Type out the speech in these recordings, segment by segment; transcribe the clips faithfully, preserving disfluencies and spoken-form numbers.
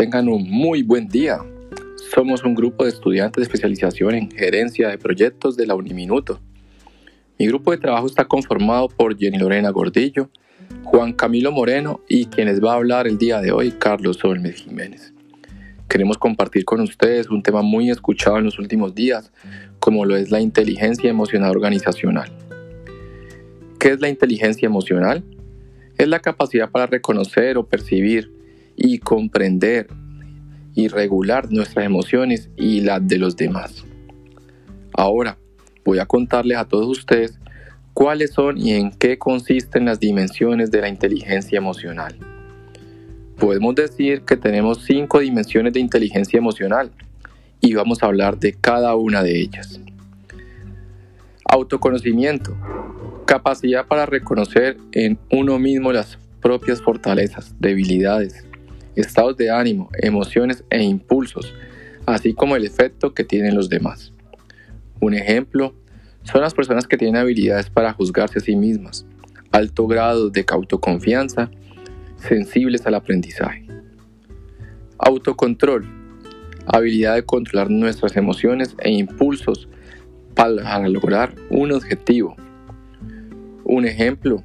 Tengan un muy buen día. Somos un grupo de estudiantes de especialización en gerencia de proyectos de la Uniminuto. Mi grupo de trabajo está conformado por Jenny Lorena Gordillo, Juan Camilo Moreno y quien les va a hablar el día de hoy, Carlos Solmes Jiménez. Queremos compartir con ustedes un tema muy escuchado en los últimos días, como lo es la inteligencia emocional organizacional. ¿Qué es la inteligencia emocional? Es la capacidad para reconocer o percibir y comprender y regular nuestras emociones y las de los demás. Ahora, voy a contarles a todos ustedes cuáles son y en qué consisten las dimensiones de la inteligencia emocional. Podemos decir que tenemos cinco dimensiones de inteligencia emocional y vamos a hablar de cada una de ellas. Autoconocimiento, capacidad para reconocer en uno mismo las propias fortalezas, debilidades, estados de ánimo, emociones e impulsos, así como el efecto que tienen los demás. Un ejemplo son las personas que tienen habilidades para juzgarse a sí mismas, alto grado de autoconfianza, sensibles al aprendizaje. Autocontrol, habilidad de controlar nuestras emociones e impulsos para lograr un objetivo. Un ejemplo,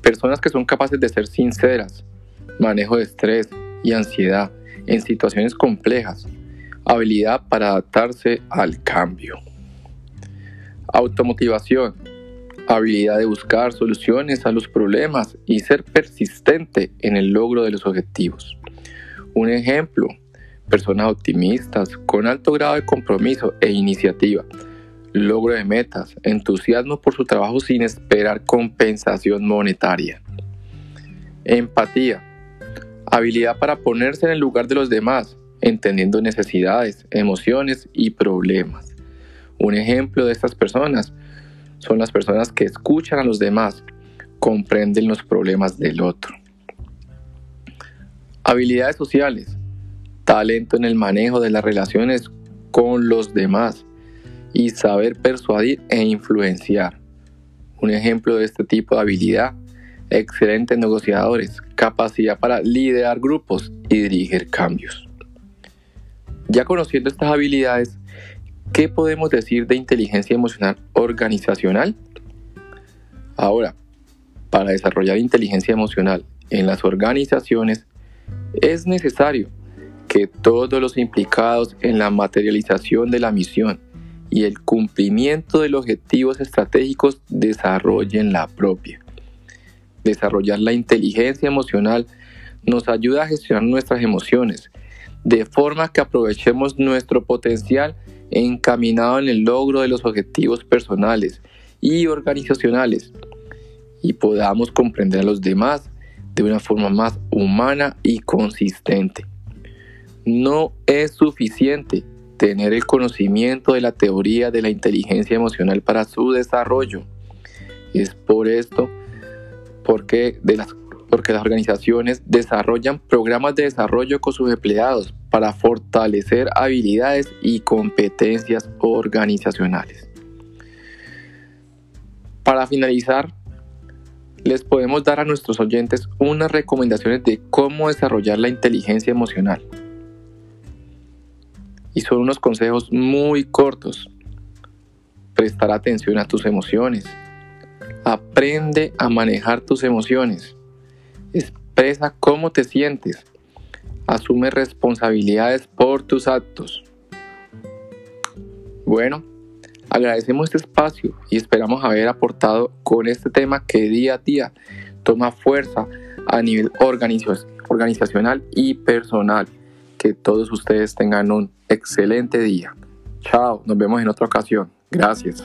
personas que son capaces de ser sinceras, manejo de estrés y ansiedad en situaciones complejas, habilidad para adaptarse al cambio. Automotivación, habilidad de buscar soluciones a los problemas y ser persistente en el logro de los objetivos. Un ejemplo, personas optimistas con alto grado de compromiso e iniciativa, logro de metas, entusiasmo por su trabajo sin esperar compensación monetaria. Empatía, habilidad para ponerse en el lugar de los demás, entendiendo necesidades, emociones y problemas. Un ejemplo de estas personas son las personas que escuchan a los demás, comprenden los problemas del otro. Habilidades sociales, talento en el manejo de las relaciones con los demás y saber persuadir e influenciar. Un ejemplo de este tipo de habilidad, excelentes negociadores, capacidad para liderar grupos y dirigir cambios. Ya conociendo estas habilidades, ¿qué podemos decir de inteligencia emocional organizacional? Ahora, para desarrollar inteligencia emocional en las organizaciones, es necesario que todos los implicados en la materialización de la misión y el cumplimiento de los objetivos estratégicos desarrollen la propia. Desarrollar la inteligencia emocional nos ayuda a gestionar nuestras emociones, de forma que aprovechemos nuestro potencial encaminado en el logro de los objetivos personales y organizacionales y podamos comprender a los demás de una forma más humana y consistente. No es suficiente tener el conocimiento de la teoría de la inteligencia emocional para su desarrollo. Es por esto porque, de las, porque las organizaciones desarrollan programas de desarrollo con sus empleados para fortalecer habilidades y competencias organizacionales. Para finalizar, les podemos dar a nuestros oyentes unas recomendaciones de cómo desarrollar la inteligencia emocional. Y son unos consejos muy cortos. Prestar atención a tus emociones. Aprende a manejar tus emociones. Expresa cómo te sientes. Asume responsabilidades por tus actos. Bueno, agradecemos este espacio y esperamos haber aportado con este tema que día a día toma fuerza a nivel organizacional y personal. Que todos ustedes tengan un excelente día. Chao, nos vemos en otra ocasión. Gracias.